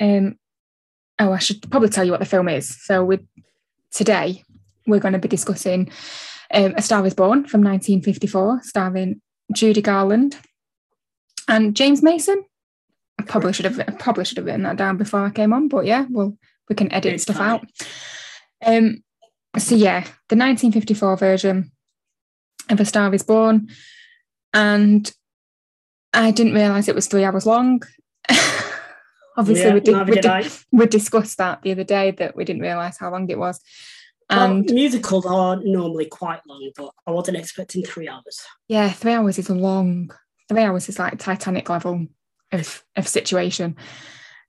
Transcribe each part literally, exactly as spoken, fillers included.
Um, oh, I should probably tell you what the film is. So we today we're going to be discussing um, A Star is Born from nineteen fifty-four, starring Judy Garland and James Mason. I probably should have probably should have written that down before I came on, but yeah, well, we can edit it's stuff fine. out. Um, so yeah, the nineteen fifty-four version of A Star is Born, and I didn't realise it was three hours long. Obviously, yeah, we, did, we, did, we discussed that the other day, that we didn't realise how long it was. And well, musicals are normally quite long, but I wasn't expecting three hours. Yeah, three hours is long. Three hours is like Titanic level of, of situation.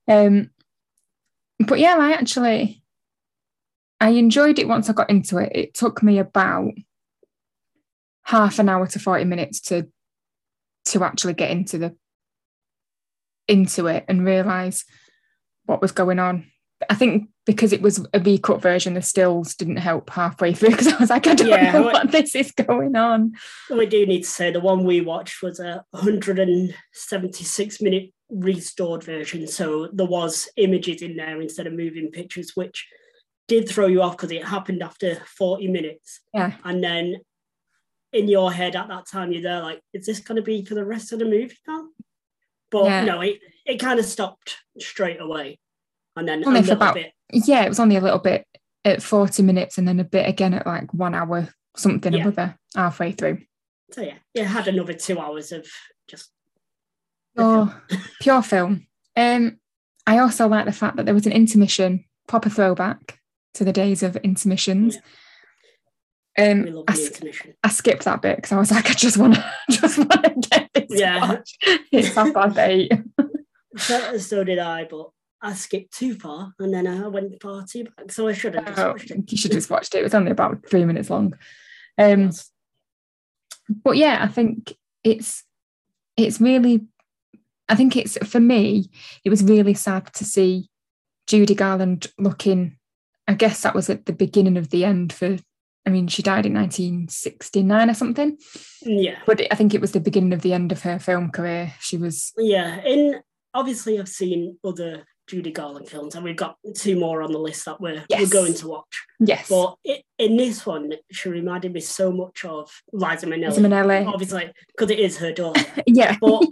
Um, but yeah, I actually, I enjoyed it once I got into it. It took me about half an hour to forty minutes to to actually get into the into it and realise what was going on. I think because it was a V-cut version, the stills didn't help halfway through, because I was like, I don't yeah, know what this is going on. We do need to say the one we watched was a one hundred seventy-six minute restored version, so there was images in there instead of moving pictures, which did throw you off because it happened after forty minutes. Yeah. And then in your head at that time, you're there like, is this going to be for the rest of the movie now? But yeah. no, it, it kind of stopped straight away. And then only a for about, bit. Yeah, it was only a little bit at forty minutes and then a bit again at like one hour something yeah. or other halfway through. So yeah, it had another two hours of just oh, film. pure film. Um, I also like the fact that there was an intermission, proper throwback to the days of intermissions. Yeah. Um, we love I, the intermission. I skipped that bit because I was like, I just want to just want to get this yeah. watch. It's half past eight. so, so did I, but I skipped too far and then I went far too back, so I should have just oh, watched it. You should have just watched it. It was only about three minutes long. Um, yes. But yeah, I think it's it's really, I think it's, for me, it was really sad to see Judy Garland looking, I guess that was at the beginning of the end for, I mean, she died in nineteen sixty-nine or something. Yeah. But I think it was the beginning of the end of her film career. She was... Yeah, and obviously I've seen other Judy Garland films, and we've got two more on the list that we're, yes. we're going to watch. Yes. But it, in this one, she reminded me so much of Liza Minnelli. Liza Minnelli. Obviously, because it is her daughter. yeah. But,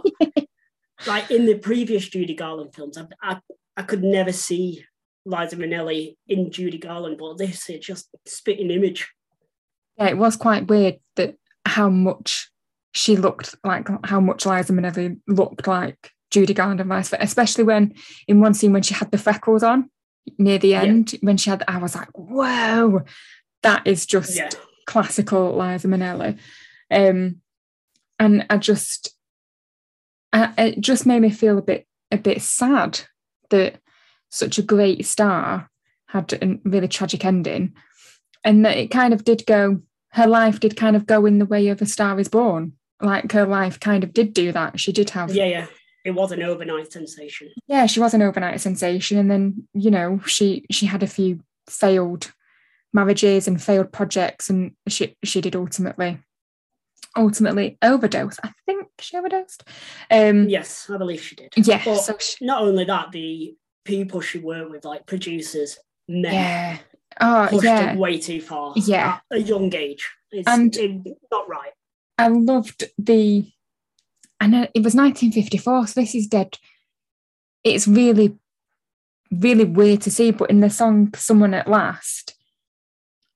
like, in the previous Judy Garland films, I, I, I could never see Liza Minnelli in Judy Garland, but this is just a spitting image. Yeah, it was quite weird that how much she looked like, how much Liza Minnelli looked like Judy Garland and vice versa, especially when in one scene when she had the freckles on near the end, yeah. when she had, I was like, whoa, that is just yeah. classical Liza Minnelli. Um, and I just, I, it just made me feel a bit, a bit sad that such a great star had a really tragic ending, and that it kind of did go, her life did kind of go in the way of A Star is Born. Like her life kind of did do that. She did have, yeah, yeah. It was an overnight sensation. Yeah, she was an overnight sensation. And then, you know, she she had a few failed marriages and failed projects, and she she did ultimately ultimately overdose. I think she overdosed. Um, yes, I believe she did. Yeah. But so she, not only that, the people she worked with, like producers, men, yeah. oh, pushed yeah. it way too far yeah. at a young age. It's, and it's not right. I loved the... And it was nineteen fifty-four, so this is dead. It's really, really weird to see, but in the song Someone at Last,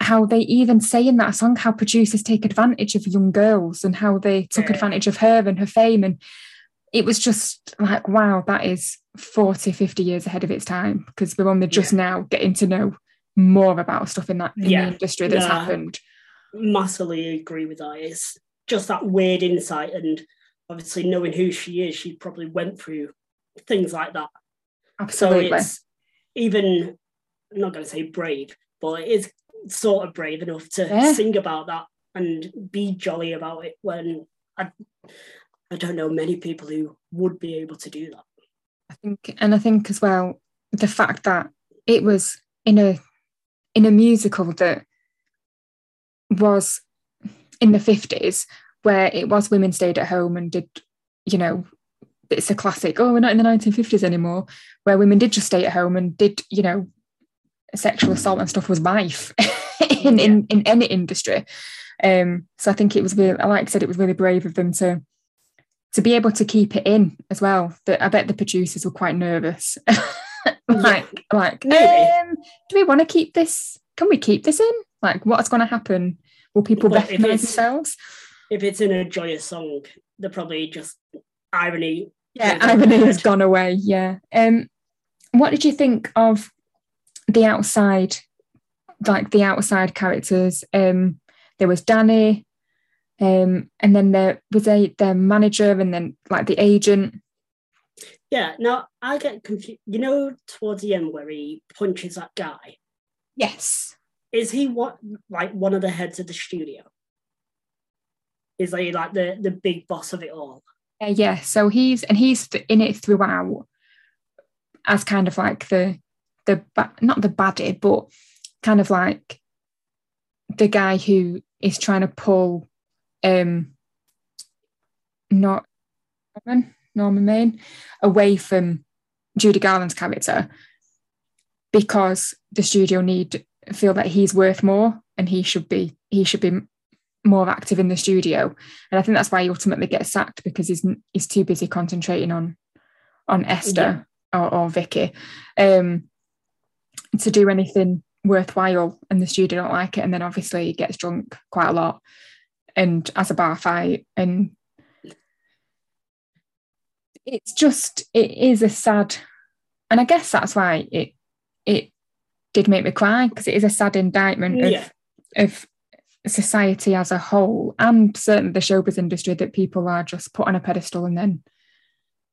how they even say in that song how producers take advantage of young girls and how they took yeah. advantage of her and her fame. And it was just like, wow, that is forty, fifty years ahead of its time, because we're only just yeah. now getting to know more about stuff in that in yeah. the industry that's yeah. happened. Massively agree with that. It's just that weird insight, and obviously, knowing who she is, she probably went through things like that. Absolutely. So it's even, I'm not going to say brave, but it is sort of brave enough to yeah. sing about that and be jolly about it, when I, I don't know many people who would be able to do that. I think, and I think as well, the fact that it was in a in a musical that was in the fifties, where it was women stayed at home and did, you know, it's a classic, oh, we're not in the nineteen fifties anymore, where women did just stay at home and did, you know, sexual assault and stuff was rife in, yeah. in in any industry. Um, so I think it was really, like I said, it was really brave of them to to be able to keep it in as well. That I bet the producers were quite nervous. like, yeah. like, um, do we want to keep this? Can we keep this in? Like, what's going to happen? Will people but recognise themselves? If it's in a joyous song, they're probably just irony. Yeah, irony has gone away. Yeah. Um, what did you think of the outside, like the outside characters? Um, there was Danny, um, and then there was a, their manager, and then like the agent. Yeah. Now I get confused. You know, towards the end where he punches that guy. Yes. Is he what like one of the heads of the studio? Is he like the, the big boss of it all? Uh, yeah, so he's and he's th- in it throughout as kind of like the the ba- not the baddie, but kind of like the guy who is trying to pull um not Norman Norman Maine away from Judy Garland's character, because the studio need feel that he's worth more and he should be he should be. more active in the studio. And I think that's why he ultimately gets sacked, because he's he's too busy concentrating on on Esther yeah. or, or Vicky um to do anything worthwhile, and the studio don't like it. And then obviously he gets drunk quite a lot and has a bar fight, and it's just it is a sad, and I guess that's why it it did make me cry, because it is a sad indictment yeah. of of society as a whole, and certainly the showbiz industry, that people are just put on a pedestal and then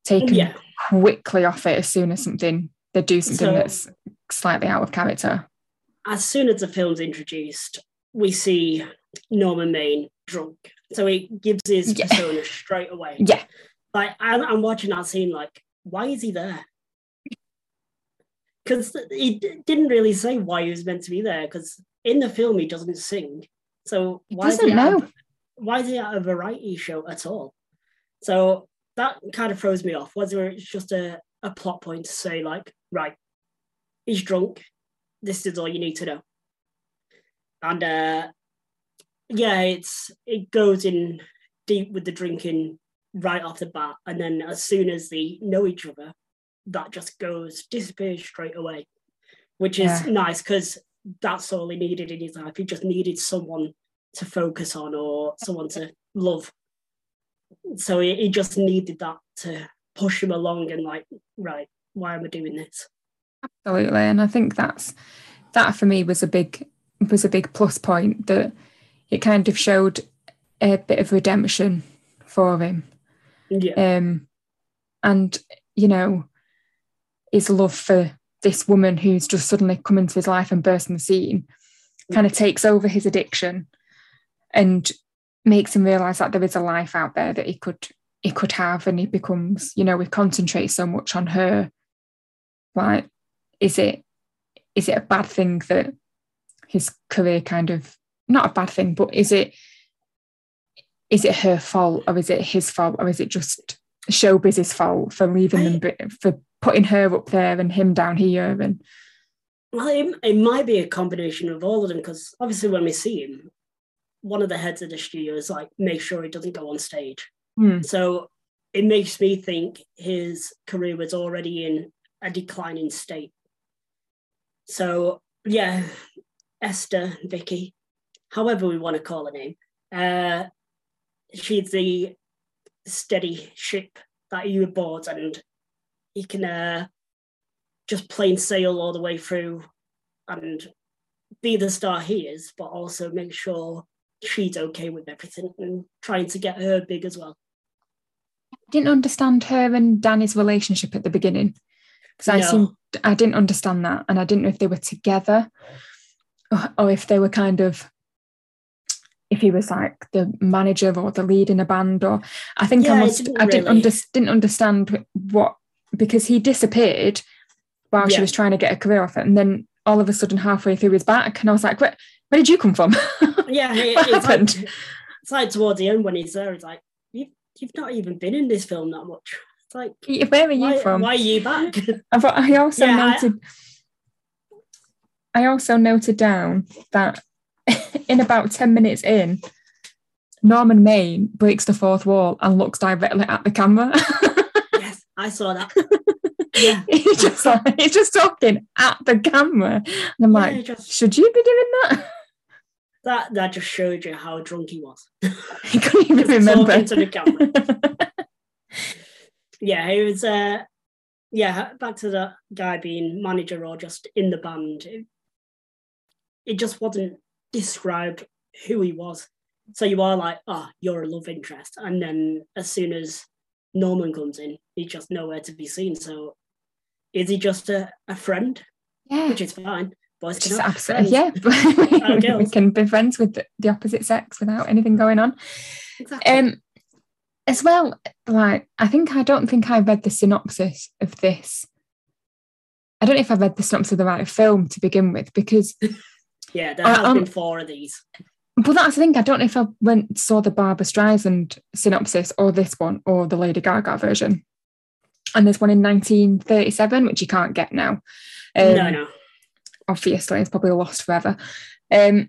taken yeah. quickly off it as soon as something they do something so, that's slightly out of character. As soon as the film's introduced, we see Norman Maine drunk, so he gives his yeah. persona straight away. Yeah, like I'm, I'm watching that scene, like, why is he there? Because he d- didn't really say why he was meant to be there. Because in the film, he doesn't sing. So why is, have, why is it a variety show at all? So that kind of throws me off, whether it's just a, a plot point to say, like, right, he's drunk, this is all you need to know. And, uh, yeah, it's it goes in deep with the drinking right off the bat, and then as soon as they know each other, that just goes, disappears straight away, which is yeah. nice, because that's all he needed in his life. He just needed someone to focus on or someone to love. So he, he just needed that to push him along and like, right, why am I doing this? Absolutely. And I think that's that for me was a big was a big plus point, that it kind of showed a bit of redemption for him. Yeah. Um, and, you know, his love for this woman who's just suddenly come into his life and burst on the scene kind of takes over his addiction and makes him realise that there is a life out there that he could he could have. And he becomes, you know, we concentrate so much on her. Like, is it is it a bad thing that his career kind of, not a bad thing, but is it is it her fault, or is it his fault, or is it just showbiz's fault for leaving them, for putting her up there and him down here? And well, it, it might be a combination of all of them, because obviously when we see him, one of the heads of the studio is like, make sure he doesn't go on stage. Mm. So it makes me think his career was already in a declining state. So yeah, Esther, Vicky, however we want to call her name, uh, she's the steady ship that he boards, and he can uh, just plain sail all the way through and be the star he is, but also make sure she's okay with everything and trying to get her big as well. I didn't understand her and Danny's relationship at the beginning, because I no. seemed, I didn't understand that, and I didn't know if they were together or, or if they were kind of, if he was like the manager or the lead in a band, or I think yeah, I must, didn't I didn't, really. under, didn't understand what. Because he disappeared while yeah. she was trying to get a career off it, and then all of a sudden, halfway through, he's back, and I was like, "Where, where did you come from?" Yeah, it, what it's happened? Like, it's like towards the end when he's there, it's like, "You've, you've not even been in this film that much." It's like, where are you why, from? Why are you back? I also yeah, noted. I... I also noted down that in about ten minutes in, Norman Maine breaks the fourth wall and looks directly at the camera. Yes, I saw that. Yeah, he's just like, he's just talking at the camera, and I'm like, yeah, just... should you be doing that? That that just showed you how drunk he was. He couldn't even remember into the camera. Yeah, he was. Uh, yeah, back to that guy being manager or just in the band. It, it just wasn't described who he was. So you are like, oh, you're a love interest, and then as soon as Norman comes in, he's just nowhere to be seen. So is he just a, a friend? Yeah, which is fine. Boys just absolutely, yeah. we can be friends with the, the opposite sex without anything going on. Exactly. Um, as well, like I think I don't think I read the synopsis of this. I don't know if I read the synopsis of the right film to begin with, because yeah, there have been four of these. But that's the thing. I don't know if I went saw the Barbra Streisand synopsis or this one or the Lady Gaga version. And there's one in nineteen thirty-seven, which you can't get now. Um, no, no. Obviously, it's probably lost forever. Um,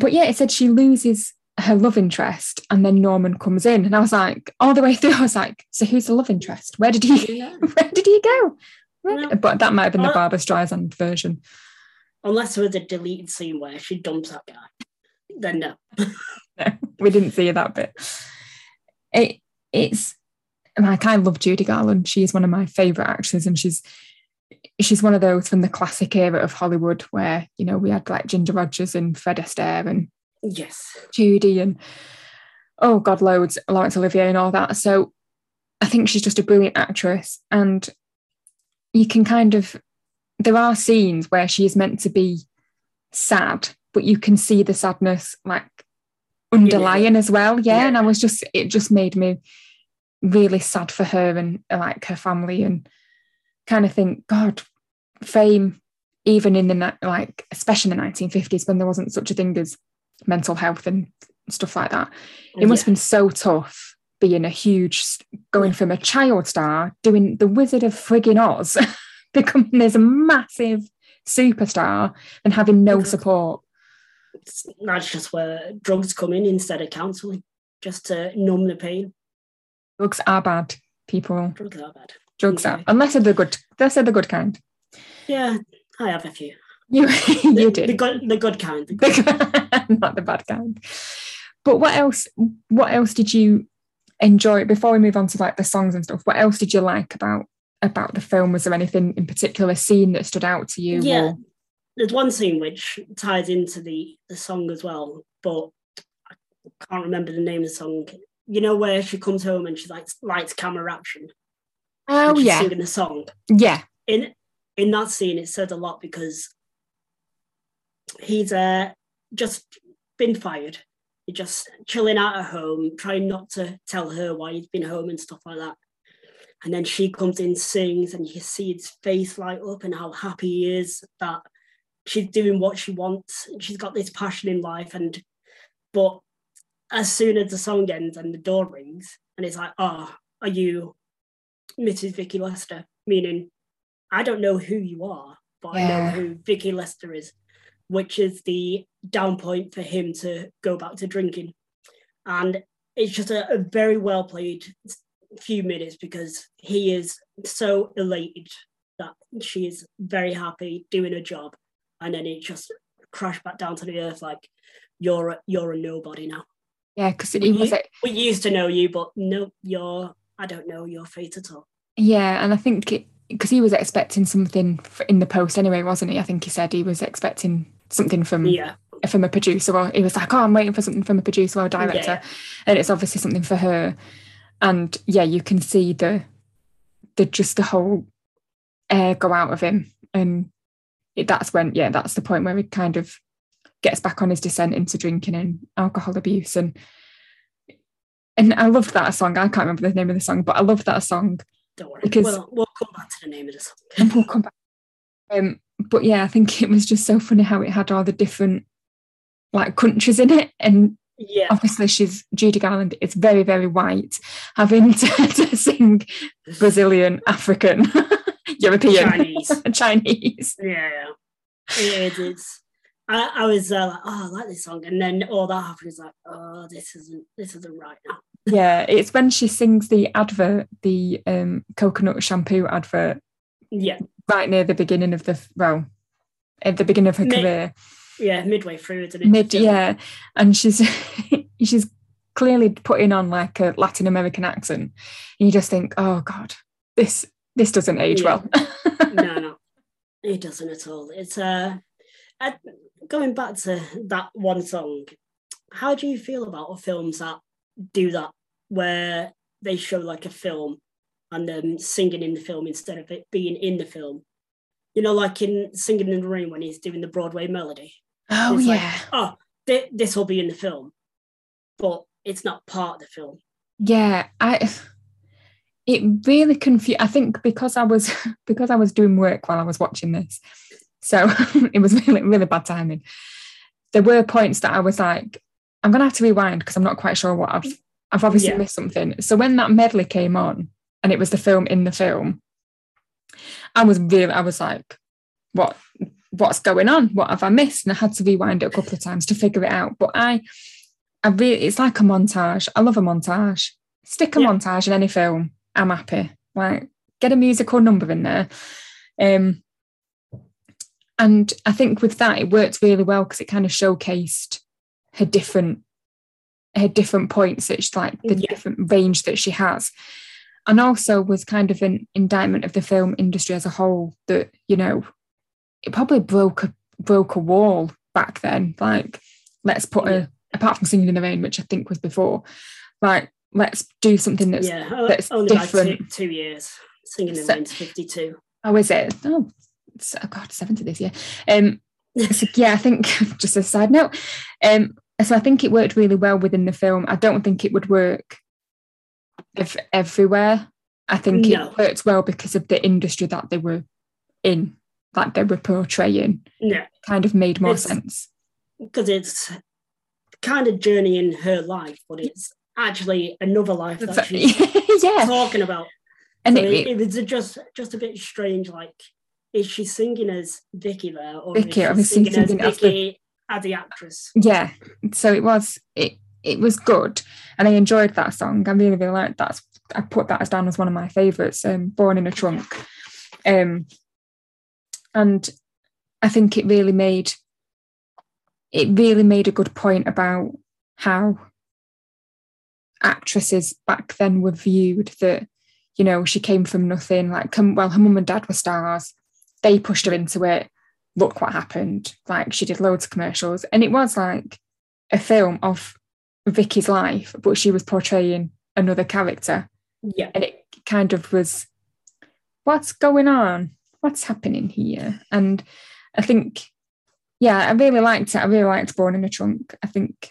but yeah, it said she loses her love interest and then Norman comes in. And I was like, all the way through, I was like, so who's the love interest? Where did he, yeah. where did he go? No. But that might have been well, the Barbra Streisand version. Unless it was a deleted scene where she dumps that guy. Then no. No, we didn't see that bit. It it's like I love Judy Garland. She is one of my favourite actors, and she's she's one of those from the classic era of Hollywood where, you know, we had like Ginger Rogers and Fred Astaire and yes, Judy and oh God, loads, Laurence Olivier and all that. So I think she's just a brilliant actress, and you can kind of there are scenes where she is meant to be sad, but you can see the sadness like underlying yeah. as well. Yeah. yeah. And I was just, it just made me really sad for her and like her family, and kind of think, God, fame, even in the, like, especially in the nineteen fifties when there wasn't such a thing as mental health and stuff like that. It yeah. must have been so tough being a huge, going from a child star, doing the Wizard of friggin' Oz, becoming this massive superstar and having no support. That's just where drugs come in instead of counselling, just to numb the pain. Drugs are bad, people. Drugs are bad. Drugs okay. are, unless they're the good. Unless they're the good kind. Yeah, I have a few. You, you the, do the good, the good kind, the good. Not the bad kind. But what else? What else did you enjoy? Before we move on to like the songs and stuff, what else did you like about about the film? Was there anything in particular scene that stood out to you? Yeah. Or, there's one scene which ties into the, the song as well, but I can't remember the name of the song. You know where she comes home and she like lights camera action. Oh yeah, singing the song. Yeah. In in that scene, it said a lot because he's uh, just been fired. He's just chilling out at home, trying not to tell her why he's been home and stuff like that. And then she comes in, sings, and you can see his face light up and how happy he is that she's doing what she wants. She's got this passion in life. And but as soon as the song ends and the door rings, and it's like, oh, are you Missus Vicky Lester? Meaning, I don't know who you are, but yeah. I know who Vicky Lester is, which is the down point for him to go back to drinking. And it's just a, a very well played few minutes because he is so elated that she is very happy doing her job. And then it just crashed back down to the earth, like you're a, you're a nobody now. Yeah, because we, like, we used to know you, but no, you're I don't know your fate at all. Yeah, and I think because he was expecting something in the post anyway, wasn't he? I think he said he was expecting something from yeah. from a producer, or he was like, oh, I'm waiting for something from a producer or a director, yeah, yeah. and it's obviously something for her. And yeah, you can see the the just the whole air go out of him and. It, that's when, yeah, that's the point where he kind of gets back on his descent into drinking and alcohol abuse. And and I loved that song. I can't remember the name of the song, but I loved that song. Don't worry, because we'll, we'll come back to the name of the song. We'll come back. Um, but yeah, I think it was just so funny how it had all the different like countries in it, and Yeah. Obviously, she's Judy Garland. It's very, very white. Having to, to sing Brazilian, African, European, Chinese, Chinese. Yeah, yeah. It is. I, I was uh, like, oh, I like this song, and then all that happened is like, oh, this isn't, this isn't right now. Yeah, it's when she sings the advert, the um, coconut shampoo advert. Yeah. Right near the beginning of the well, at the beginning of her Mid- career. Yeah, midway through, isn't it? Mid, yeah, and she's she's clearly putting on like a Latin American accent, and you just think, oh God, this this doesn't age yeah. well. No, no, it doesn't at all. It's uh. I, going back to that one song, how do you feel about films that do that, where they show like a film and them singing in the film instead of it being in the film? You know, like in Singing in the Rain when he's doing the Broadway melody. Oh, it's yeah. Like, oh, th- this will be in the film, but it's not part of the film. Yeah, I... It really confused... I think because I was because I was doing work while I was watching this... So it was really, really bad timing. There were points that I was like, I'm going to have to rewind because I'm not quite sure what I've, I've obviously yeah. missed something. So when that medley came on and it was the film in the film, I was really, I was like, what, what's going on? What have I missed? And I had to rewind it a couple of times to figure it out. But I, I really, it's like a montage. I love a montage. Stick a yeah. montage in any film. I'm happy. Like get a musical number in there. Um, And I think with that, it worked really well because it kind of showcased her different her different points, it's like the yeah. different range that she has. And also was kind of an indictment of the film industry as a whole that, you know, it probably broke a, broke a wall back then. Like, let's put yeah. a, apart from Singing in the Rain, which I think was before, like, let's do something that's, yeah, that's only different. Like two, two years. Singing in the Rain's fifty-two. Oh, is it? Oh. Oh God, seventy this year. Um, so yeah, I think just a side note. Um, so I think it worked really well within the film. I don't think it would work if everywhere. I think no. it worked well because of the industry that they were in, that they were portraying. No. It kind of made more it's, sense because it's kind of journeying her life, but it's actually another life that she's yeah. talking about. And so it, it was just just a bit strange, like. Is she singing as Vicky there, or Vicky, is she singing, singing as Vicky as the actress? Yeah, so it was it it was good, and I enjoyed that song. I really really liked that. I put that as down as one of my favourites. Um, Born in a Trunk, um, and I think it really made it really made a good point about how actresses back then were viewed. That you know she came from nothing. Like well, her mum and dad were stars. They pushed her into it. Look what happened. Like she did loads of commercials. And it was like a film of Vicky's life, but she was portraying another character. Yeah. And it kind of was, what's going on? What's happening here? And I think, yeah, I really liked it. I really liked Born in a Trunk. I think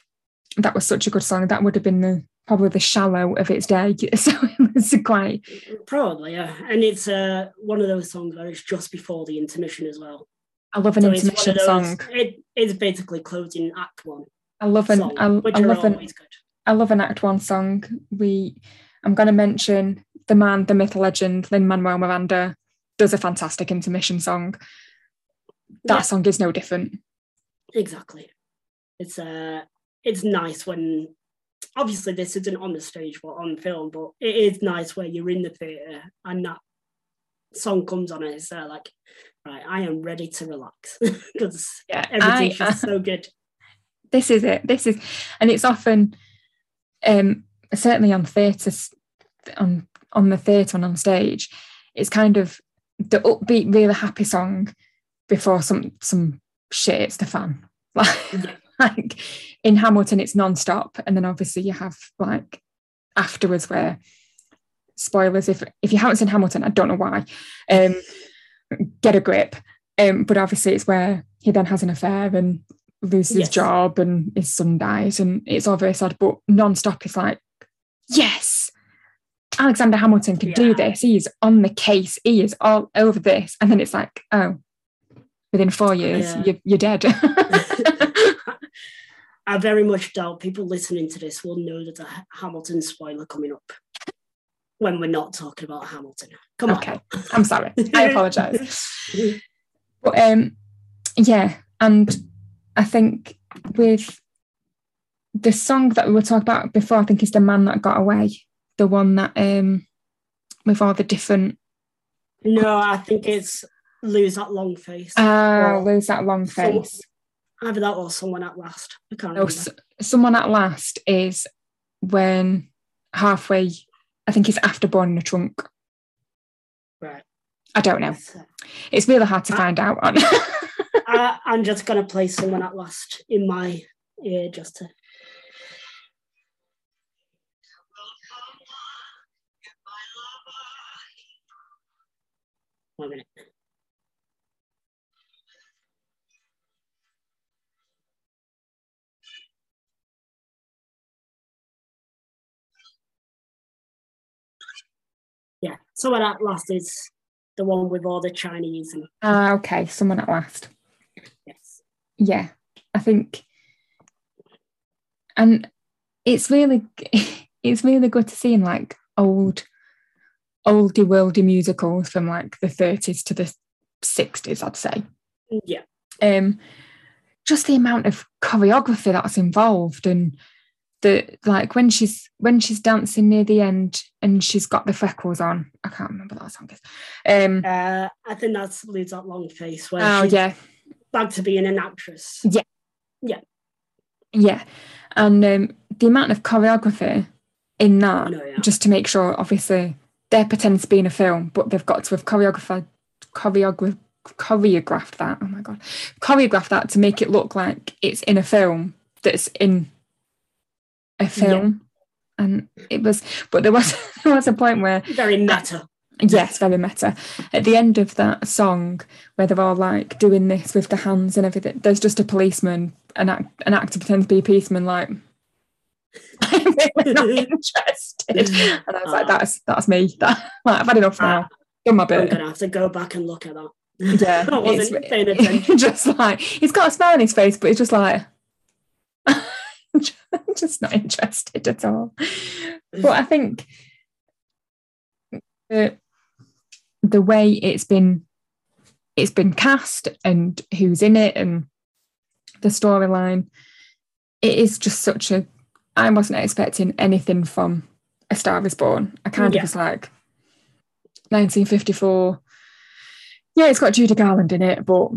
that was such a good song. That would have been the probably the shallow of its day, so it was quite probably yeah and it's uh, one of those songs where it's just before the intermission as well. I love an so intermission those, song it, it's basically closing act one. I love an song, I, which I love an, good. I love an act one song. We I'm going to mention the man, the myth, legend Lin-Manuel Miranda does a fantastic intermission song. That yeah. song is no different. Exactly. It's uh, it's nice when obviously this isn't on the stage but on film, but it is nice where you're in the theatre and that song comes on and it's uh, like, right, I am ready to relax because yeah, everything's I, just uh, so good. This is it. This is, and it's often, um, certainly on theatre, on on the theatre and on stage, it's kind of the upbeat, really happy song before some some shit hits the fan. Like. Yeah. Like in Hamilton, it's non-stop, and then obviously you have like afterwards where spoilers. If if you haven't seen Hamilton, I don't know why. Um, get a grip. Um, but obviously it's where he then has an affair and loses yes. his job, and his son dies, and it's all very sad. But non-stop is like, yes, Alexander Hamilton can yeah. do this. He's on the case. He is all over this. And then it's like, oh, within four years, yeah. you're, you're dead. I very much doubt people listening to this will know that a Hamilton spoiler coming up when we're not talking about Hamilton. Come on. Okay, I'm sorry. I apologise. But um, yeah, and I think with the song that we were talking about before, I think is The Man That Got Away, the one that um, with all the different... No, I think it's Lose That Long Face. Oh, uh, Lose That Long Face. Either that or Someone at Last. I can't remember. S- Someone at Last is when halfway, I think it's after Born in a Trunk. Right. I don't know. It's really hard to I, find out on. I, I'm just going to play Someone at Last in my ear just to... One minute. Yeah, Someone at Last is the one with all the Chinese. And- ah, okay, Someone at Last. Yes. Yeah, I think, and it's really, it's really good to see in like old, oldie worldy musicals from like the thirties to the sixties, I'd say. Yeah. Um, just the amount of choreography that's involved, and the like when she's when she's dancing near the end and she's got the freckles on. I can't remember what that song is. Um, uh, I think that's Lose That Long Face. Where oh she's yeah, back to being an actress. Yeah, yeah, yeah, and um, the amount of choreography in that, know, yeah. just to make sure, obviously. They pretend to be in a film, but they've got to have choreographed, choreographed, choreographed that. Oh my God, choreographed that to make it look like it's in a film that's in a film, yeah. And it was. But there was there was a point where very meta. At, yes, very meta. At the end of that song, where they're all like doing this with the hands and everything, there's just a policeman, an act, an actor pretends to be a policeman, like. I'm really not interested, and I was uh, like, "That's that's me. That, like, I've had enough now. Uh, Done my bit." I'm gonna have to go back and look at that. Yeah, I wasn't paying attention. Just like he's got a smile on his face, but he's just like, just not interested at all. But I think the the way it's been it's been cast and who's in it and the storyline, it is just such a. I wasn't expecting anything from A Star is Born. I kind yeah. of was like, nineteen fifty-four. Yeah, it's got Judy Garland in it, but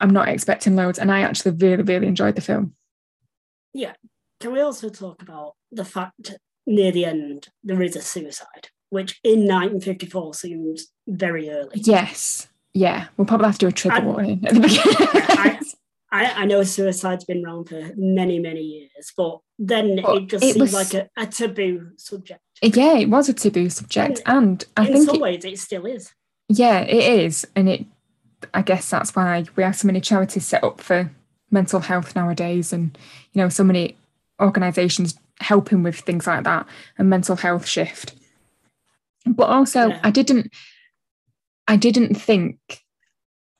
I'm not expecting loads. And I actually really, really enjoyed the film. Yeah. Can we also talk about the fact near the end there is a suicide, which in nineteen fifty-four seems very early. Yes. Yeah. We'll probably have to do a trigger warning at the beginning. I, I, I know suicide's been around for many, many years, but then but it just it seemed was, like a, a taboo subject. Yeah, it was a taboo subject. And, and I in think some it, ways it still is. Yeah, it is. And it. I guess that's why we have so many charities set up for mental health nowadays, and, you know, so many organisations helping with things like that and mental health shift. But also, yeah. I didn't. I didn't think...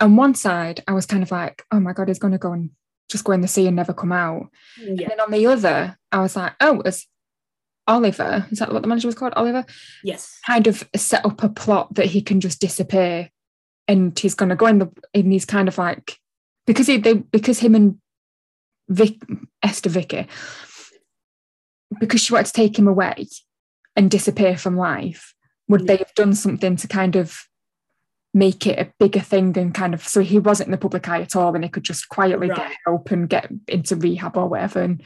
On one side, I was kind of like, oh my God, he's going to go and just go in the sea and never come out. Yeah. And then on the other, I was like, oh, it was Oliver. Is that what the manager was called? Oliver? Yes. Kind of set up a plot that he can just disappear and he's going to go in the, in these kind of like, because he, they, because him and Vic, Esther Vicky, because she wanted to take him away and disappear from life, would yeah. they have done something to kind of make it a bigger thing and kind of so he wasn't in the public eye at all and he could just quietly right. get help and get into rehab or whatever and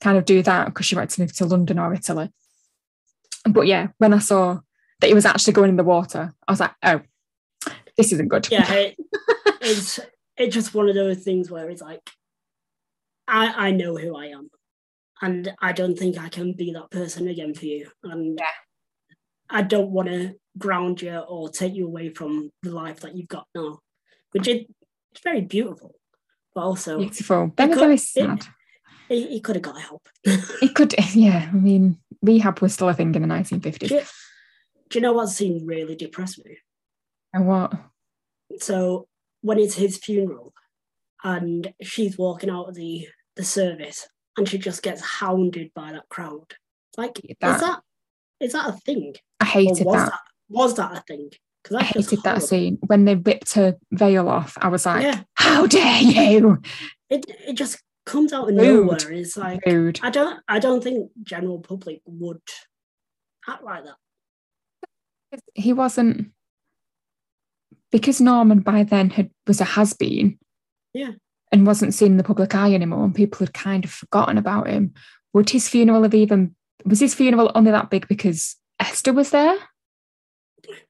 kind of do that because she wanted to move to London or Italy. But yeah, when I saw that he was actually going in the water, I was like, oh, this isn't good. Yeah, it, it's it's just one of those things where it's like, I, I know who I am and I don't think I can be that person again for you. And yeah. I don't want to ground you or take you away from the life that you've got now, which is it's very beautiful, but also beautiful. That was could, very sad. He, he could have got help. He could, yeah. I mean, rehab was still a thing in the nineteen fifties. Do you, do you know what seemed really depressing? And what? So when it's his funeral, and she's walking out of the the service, and she just gets hounded by that crowd. Like, that, is that is that a thing? I hated was that. that. Was that a thing? Because I hated horrible. that scene when they ripped her veil off. I was like, yeah. "How dare you!" It it just comes out of Rude. nowhere. It's like Rude. I don't I don't think general public would act like that. He wasn't, because Norman by then had was a has-been. Yeah. And wasn't seen in the public eye anymore, and people had kind of forgotten about him. Would his funeral have even... Was his funeral only that big because Esther was there?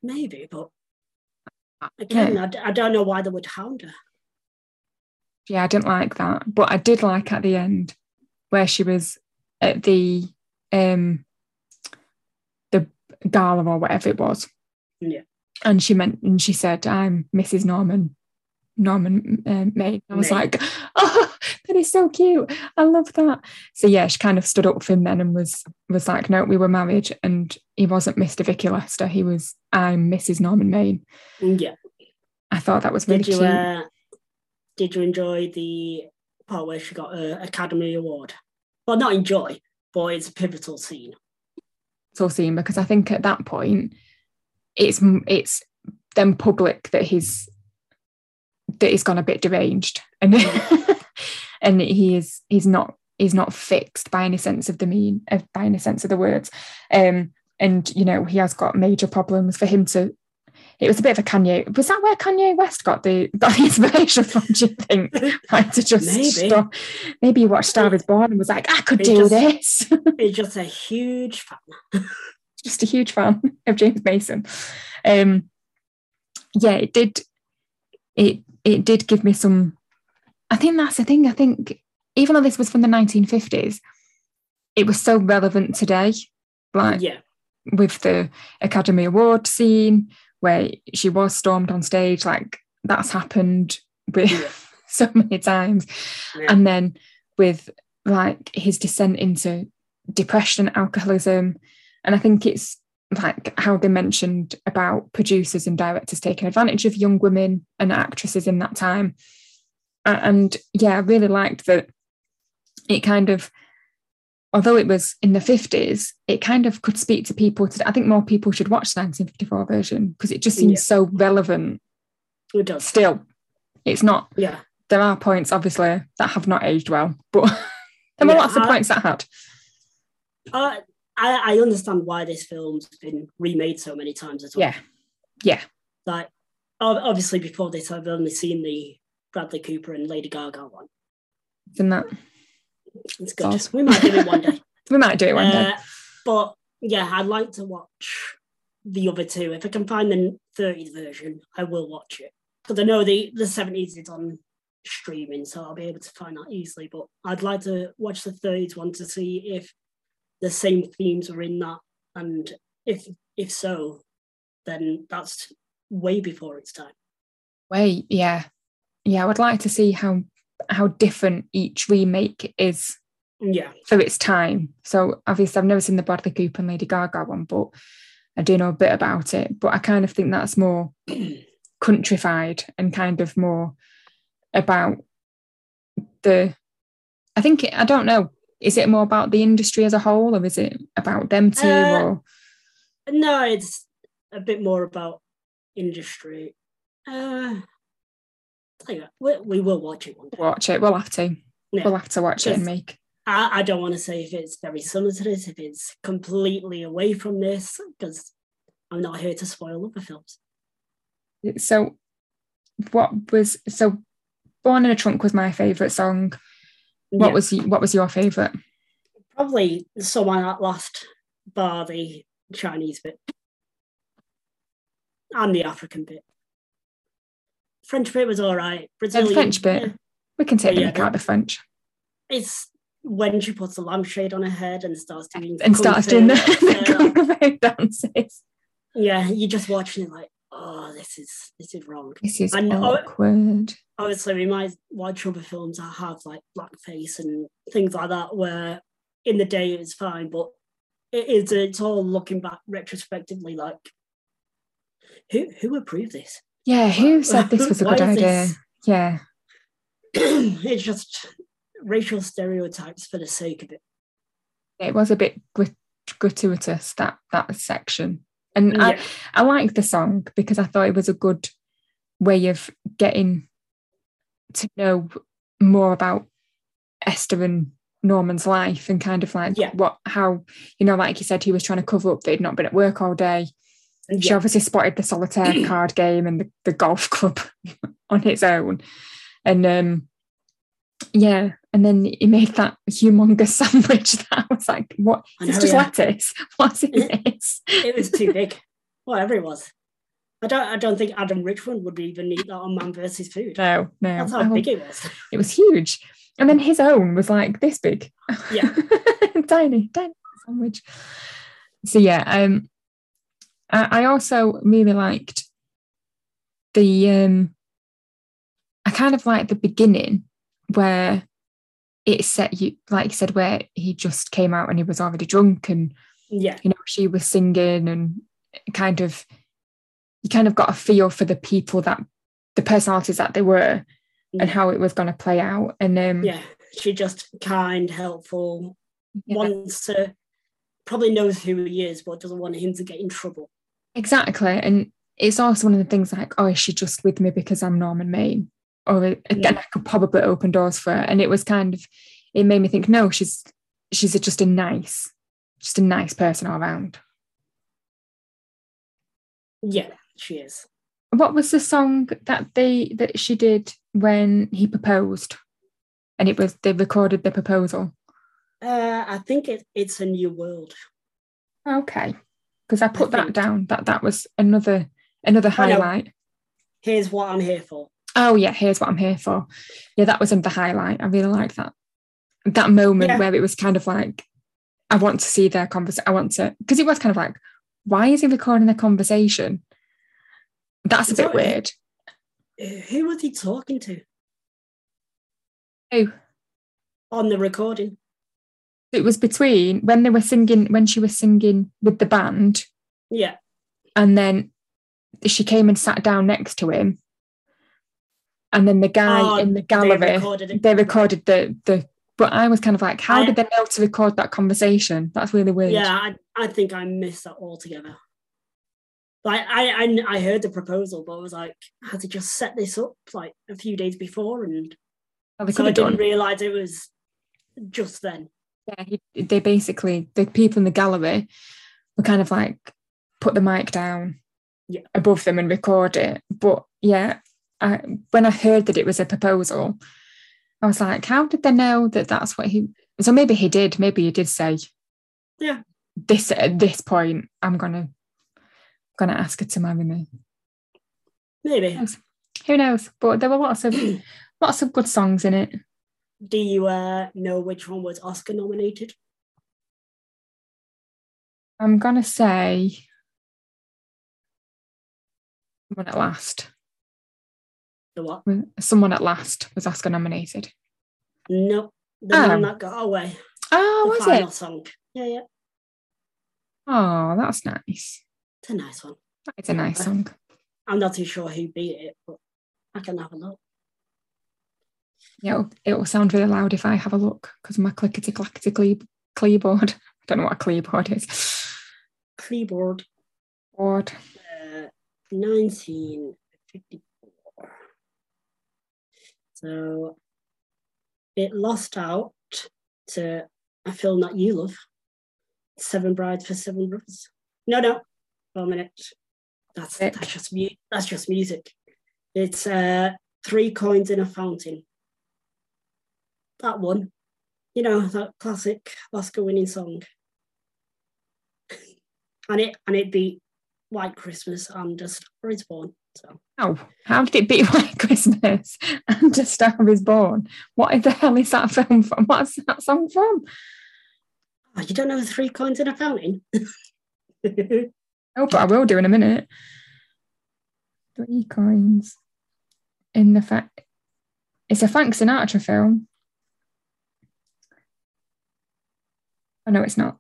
Maybe, but... Again, yeah. I, I don't know why they would hound her. Yeah, I didn't like that. But I did like at the end, where she was at the um, the gala or whatever it was. Yeah. And she meant, and she said, "I'm Missus Norman." Norman uh, May. I was May. like, oh, that is so cute. I love that. So yeah, she kind of stood up for him then and was was like, no, we were married, and he wasn't Mister Vicky Lester. He was, I'm Missus Norman May. Yeah. I thought that was really did you, cute. Uh, did you enjoy the part where she got her Academy Award? Well, not enjoy, but it's a pivotal scene. Pivotal scene, because I think at that point, it's it's then public that he's that he's gone a bit deranged, and and he is he's not he's not fixed by any sense of the mean of, by any sense of the words, um and you know he has got major problems. For him to, it was a bit of a Kanye, was that where Kanye West got the got the inspiration from, do you think? Like, to just maybe stop. Maybe he watched Star is Born and was like, I could it do just, this he's just a huge fan just a huge fan of James Mason. um yeah it did it It did give me some. I think that's the thing. I think even though this was from the nineteen fifties, it was so relevant today. Like, yeah, with the Academy Award scene where she was stormed on stage, like that's happened with yeah. so many times, yeah. and then with like his descent into depression, alcoholism, and I think it's like how they mentioned about producers and directors taking advantage of young women and actresses in that time. And yeah, I really liked that it kind of, although it was in the fifties, it kind of could speak to people today. I think more people should watch the nineteen fifty-four version because it just seems yeah. so relevant. It does. Still, it's not, yeah. there are points, obviously, that have not aged well, but there were yeah, lots I, of points that had. Uh, I understand why this film's been remade so many times as well. Yeah, yeah. Like, obviously, before this, I've only seen the Bradley Cooper and Lady Gaga one. Isn't that? It's good. Awesome. We might do it one day. we might do it one day. Uh, but, yeah, I'd like to watch the other two. If I can find the thirties version, I will watch it. Because I know the, the seventies is on streaming, so I'll be able to find that easily. But I'd like to watch the thirties one to see if the same themes are in that, and if if so, then that's way before its time. Way, yeah, yeah. I would like to see how how different each remake is. Yeah, for its time. So obviously, I've never seen the Bradley Cooper and Lady Gaga one, but I do know a bit about it. But I kind of think that's more countrified and kind of more about the. I think it, I don't know. Is it more about the industry as a whole, or is it about them too? Uh, or no, it's a bit more about industry. Uh, you what, we, we will watch it one day. Watch it. We'll have to. Yeah. We'll have to watch it and make. I, I don't want to say if it's very similar to this, if it's completely away from this, because I'm not here to spoil other films. So, what was so? Born in a Trunk was my favourite song. What yeah. was what was your favourite? Probably Somewhere Out Lost, bar the Chinese bit and the African bit. French bit was all right. Brazilian the French bit, yeah. we can take yeah, the out the French. It's when she puts a lampshade on her head and starts doing and starts doing the, the kung fu dances. Yeah, you're just watching it like, oh, this is this is wrong. This is and awkward. Obviously, we might watch other films that have like blackface and things like that, where in the day it's fine, but it is it's all looking back retrospectively like, who who approved this? Yeah, who said this was a good idea? This? Yeah, it's just racial stereotypes for the sake of it. It was a bit gr- gratuitous, that that section. And yeah. I, I liked the song because I thought it was a good way of getting to know more about Esther and Norman's life, and kind of like yeah. what, how, you know, like you said, he was trying to cover up that he'd not been at work all day. Yeah. She obviously spotted the solitaire card game and the, the golf club on its own. And um, yeah, and then he made that humongous sandwich that I was like, what? It's just yeah. lettuce. What's in this? It was too big. Whatever it was. I don't I don't think Adam Richman would even eat that on Man versus. Food. No, no. That's how big it was. It was huge. And then his own was like this big. Yeah. tiny, tiny sandwich. So yeah, um, I, I also really liked the, um, I kind of liked the beginning where it set you, like you said, where he just came out and he was already drunk, and, yeah, you know, she was singing, and kind of, you kind of got a feel for the people that, the personalities that they were, and how it was going to play out. And um yeah she just kind, helpful, yeah. wants to, probably knows who he is but doesn't want him to get in trouble. Exactly. And it's also one of the things like, oh, is she just with me because I'm Norman Maine, or again yeah. I could probably open doors for her. And it was kind of, it made me think, no, she's she's just a nice just a nice person all around. Yeah, she is. What was the song that they that she did when he proposed? And it was, they recorded the proposal. Uh, I think it, it's A New World. Okay, because I put I that think. down. That that was another another oh, highlight. No. Here's What I'm Here For. Oh yeah, Here's What I'm Here For. Yeah, that was another highlight. I really liked that that moment yeah. where it was kind of like, I want to see their conversation. I want to, because it was kind of like, why is he recording their conversation? That's a bit weird. Who was he talking to? Who? On the recording. It was between when they were singing, when she was singing with the band. Yeah. And then she came and sat down next to him. And then the guy oh, in the gallery, they recorded, it. They recorded the, the, but I was kind of like, how I, did they know to record that conversation? That's really weird. Yeah, I, I think I missed that altogether. Like I, I, I heard the proposal, but I was like, I had to just set this up like a few days before, and oh, so I didn't realise it was just then. Yeah, he, they basically, the people in the gallery were kind of like, put the mic down yeah. above them and record it. But yeah, I, when I heard that it was a proposal, I was like, how did they know that that's what he? So maybe he did. Maybe he did say, yeah, this at this point, I'm gonna. Gonna ask her to marry me. Maybe. Who knows? Who knows? But there were lots of lots of good songs in it. Do you uh, know which one was Oscar nominated? I'm gonna say Someone at Last. The what? Someone at Last was Oscar nominated. No, the oh. one that got away. Oh, the was final it? Song. Yeah, yeah. Oh, that's nice. It's a nice one. It's a nice song. I'm not too sure who beat it, but I can have a look. Yeah, it will sound really loud if I have a look, because my clickety clackety cleaboard. I don't know what a cleaboard is. Cleaboard. Board. Uh, nineteen fifty-four. So it lost out to a film that you love, Seven Brides for Seven Brothers. No, no. One minute. That's that's just mu- that's just music. It's uh, Three Coins in a Fountain. That one, you know, that classic Oscar-winning song. And it and it beat White Christmas and A Star is Born. So. Oh, how did it beat White Christmas and A Star is Born? What the hell is that film from? What's that song from? Oh, you don't know the Three Coins in a Fountain. Oh, but I will do in a minute. Three Coins in the fa- It's a Frank Sinatra film. Oh no, it's not.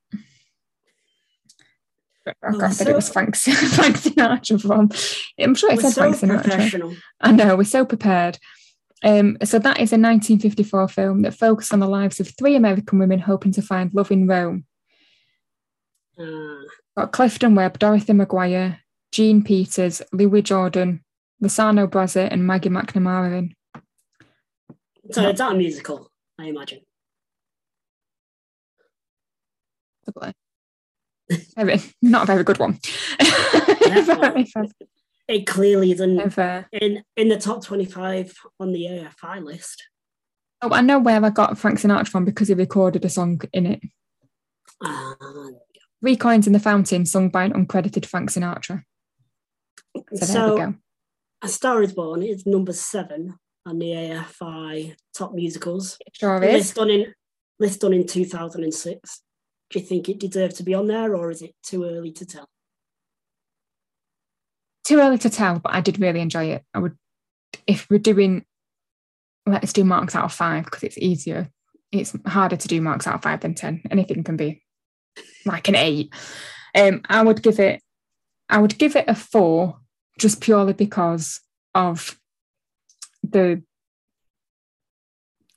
I can't think so... it was Frank, Frank Sinatra film. I'm sure it we're said so Frank Sinatra. I know, we're so prepared. Um, so that is a nineteen fifty-four film that focused on the lives of three American women hoping to find love in Rome. Mm. Got Clifton Webb, Dorothy McGuire, Jean Peters, Louis Jourdan, Rossano Brazzi and Maggie McNamara in. So it's not a musical, I imagine. Very, not a very good one. very it clearly isn't Ever. in in the top twenty-five on the A F I list. Oh, I know where I got Frank Sinatra from because he recorded a song in it. Uh, Three Coins in the Fountain, sung by an uncredited Frank Sinatra. So, so there we go. A Star is Born is number seven on the A F I top musicals. It sure is. List done in list done in two thousand and six. Do you think it deserved to be on there, or is it too early to tell? Too early to tell, but I did really enjoy it. I would, if we're doing, let's do marks out of five because it's easier. It's harder to do marks out of five than ten. Anything can be like an eight. Um, I would give it, I would give it a four, just purely because of the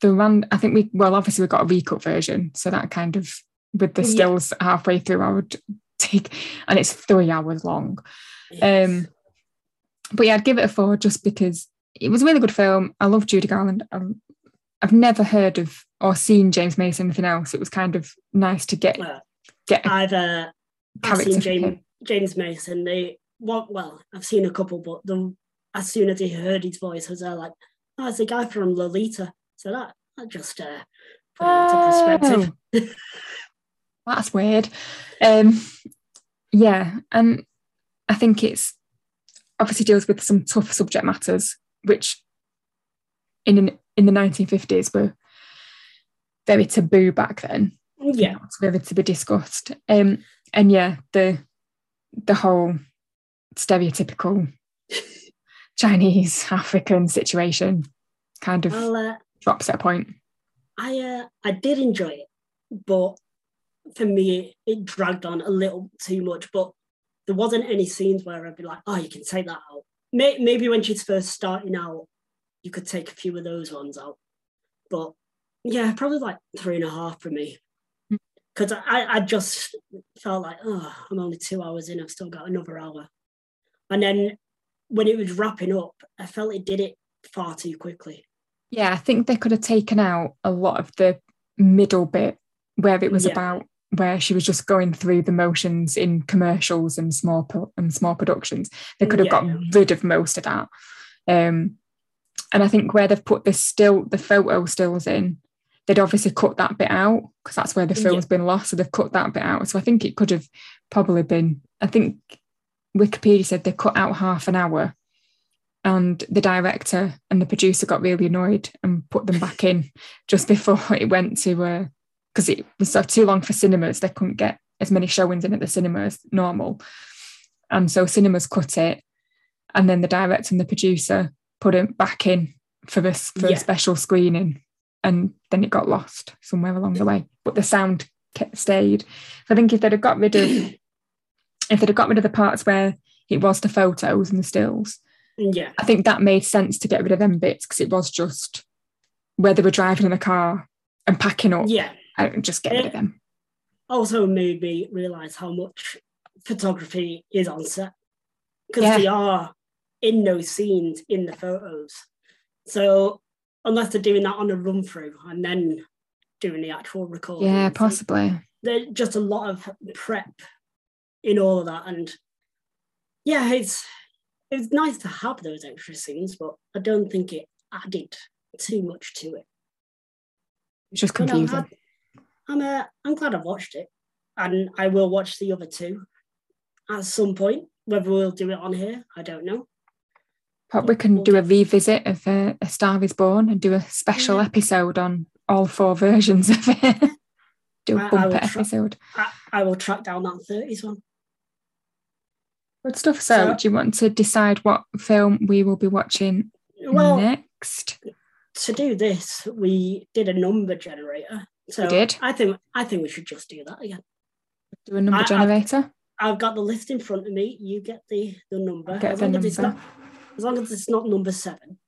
the run. I think we well, obviously we got a recut version, so that kind of. With the stills yeah. halfway through, I would take, and it's three hours long. Yes. Um, but yeah, I'd give it a four just because it was a really good film. I love Judy Garland. Um, I've never heard of or seen James Mason, anything else. It was kind of nice to get. Well, get I've, uh, I've seen James, James Mason. They well, well, I've seen a couple, but the, as soon as I heard his voice, I was uh, like, oh, it's the guy from Lolita. So that, that just uh, put oh. it into perspective. That's weird. Um, yeah, and I think it's obviously deals with some tough subject matters, which in an, in the nineteen fifties were very taboo back then. Yeah. It's very to be discussed. Um, and yeah, the the whole stereotypical Chinese, African situation kind of well, uh, drops at a point. I, uh, I did enjoy it, but for me, it dragged on a little too much, but there wasn't any scenes where I'd be like, oh, you can take that out. Maybe when she's first starting out, you could take a few of those ones out. But yeah, probably like three and a half for me. Because I, I just felt like, oh, I'm only two hours in, I've still got another hour. And then when it was wrapping up, I felt it did it far too quickly. Yeah, I think they could have taken out a lot of the middle bit where it was yeah. about where she was just going through the motions in commercials and small po- and small productions. They could have yeah. got rid of most of that. Um, and I think where they've put the still the photo stills in, they'd obviously cut that bit out because that's where the film's yeah. been lost. So they've cut that bit out. So I think it could have probably been. I think Wikipedia said they cut out half an hour, and the director and the producer got really annoyed and put them back in just before it went to. Uh, because it was too long for cinemas, they couldn't get as many showings in at the cinema as normal. And so cinemas cut it, and then the director and the producer put it back in for, this, for yeah. a special screening, and then it got lost somewhere along the way. But the sound kept, stayed. So I think if they'd have got rid of, if they'd have got rid of the parts where it was the photos and the stills, yeah, I think that made sense to get rid of them bits because it was just where they were driving in a car and packing up. Yeah. I don't just get rid of them. Also made me realise how much photography is on set because yeah. they are in those scenes in the photos. So unless they're doing that on a run through and then doing the actual recording, yeah, possibly. There's just a lot of prep in all of that, and yeah, it's it's nice to have those extra scenes, but I don't think it added too much to it. It's just confusing. But I'm uh, I'm glad I watched it, and I will watch the other two at some point. Whether we'll do it on here, I don't know. Probably can we'll do a revisit of uh, A Star is Born and do a special yeah. episode on all four versions of it. Do a I, bumper I tra- episode. I, I will track down that thirties one. Good stuff. So, so, do you want to decide what film we will be watching well, next? To do this, we did a number generator. So we did. I think I think we should just do that again. Do a number I, generator. I've, I've got the list in front of me. You get the the number. Get as, the long number. As, it's not, as long as it's not number seven.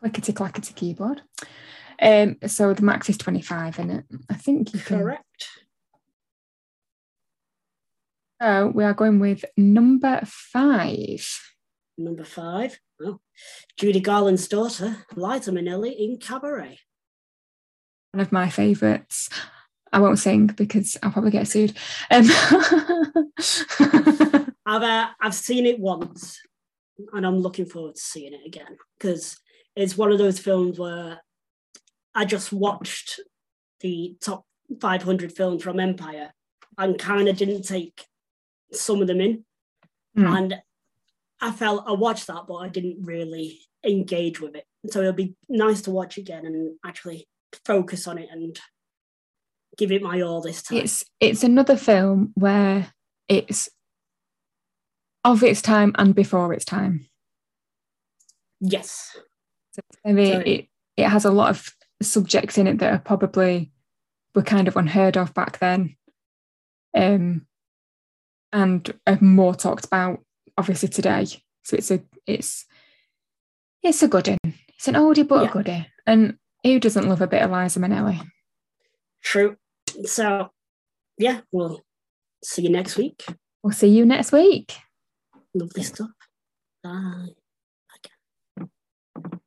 Clickety clackety keyboard. Um, so the max is twenty-five in it. I think you can. Correct. So we are going with number five. Number five. Oh. Judy Garland's daughter, Liza Minnelli, in Cabaret. One of my favourites. I won't sing because I'll probably get sued. Um, I've uh, I've seen it once, and I'm looking forward to seeing it again because it's one of those films where I just watched the top five hundred film from Empire and kind of didn't take some of them in, mm. and I felt I watched that, but I didn't really engage with it. So it'll be nice to watch again and actually focus on it and give it my all this time. It's it's another film where it's of its time and before its time. Yes. So maybe it, it has a lot of subjects in it that are probably were kind of unheard of back then, um, and are more talked about obviously today. So it's a it's it's a goodie. It's an oldie but yeah. a goodie. And who doesn't love a bit of Liza Minnelli? True. So, yeah, we'll see you next week. We'll see you next week. Lovely stuff. Bye. Okay.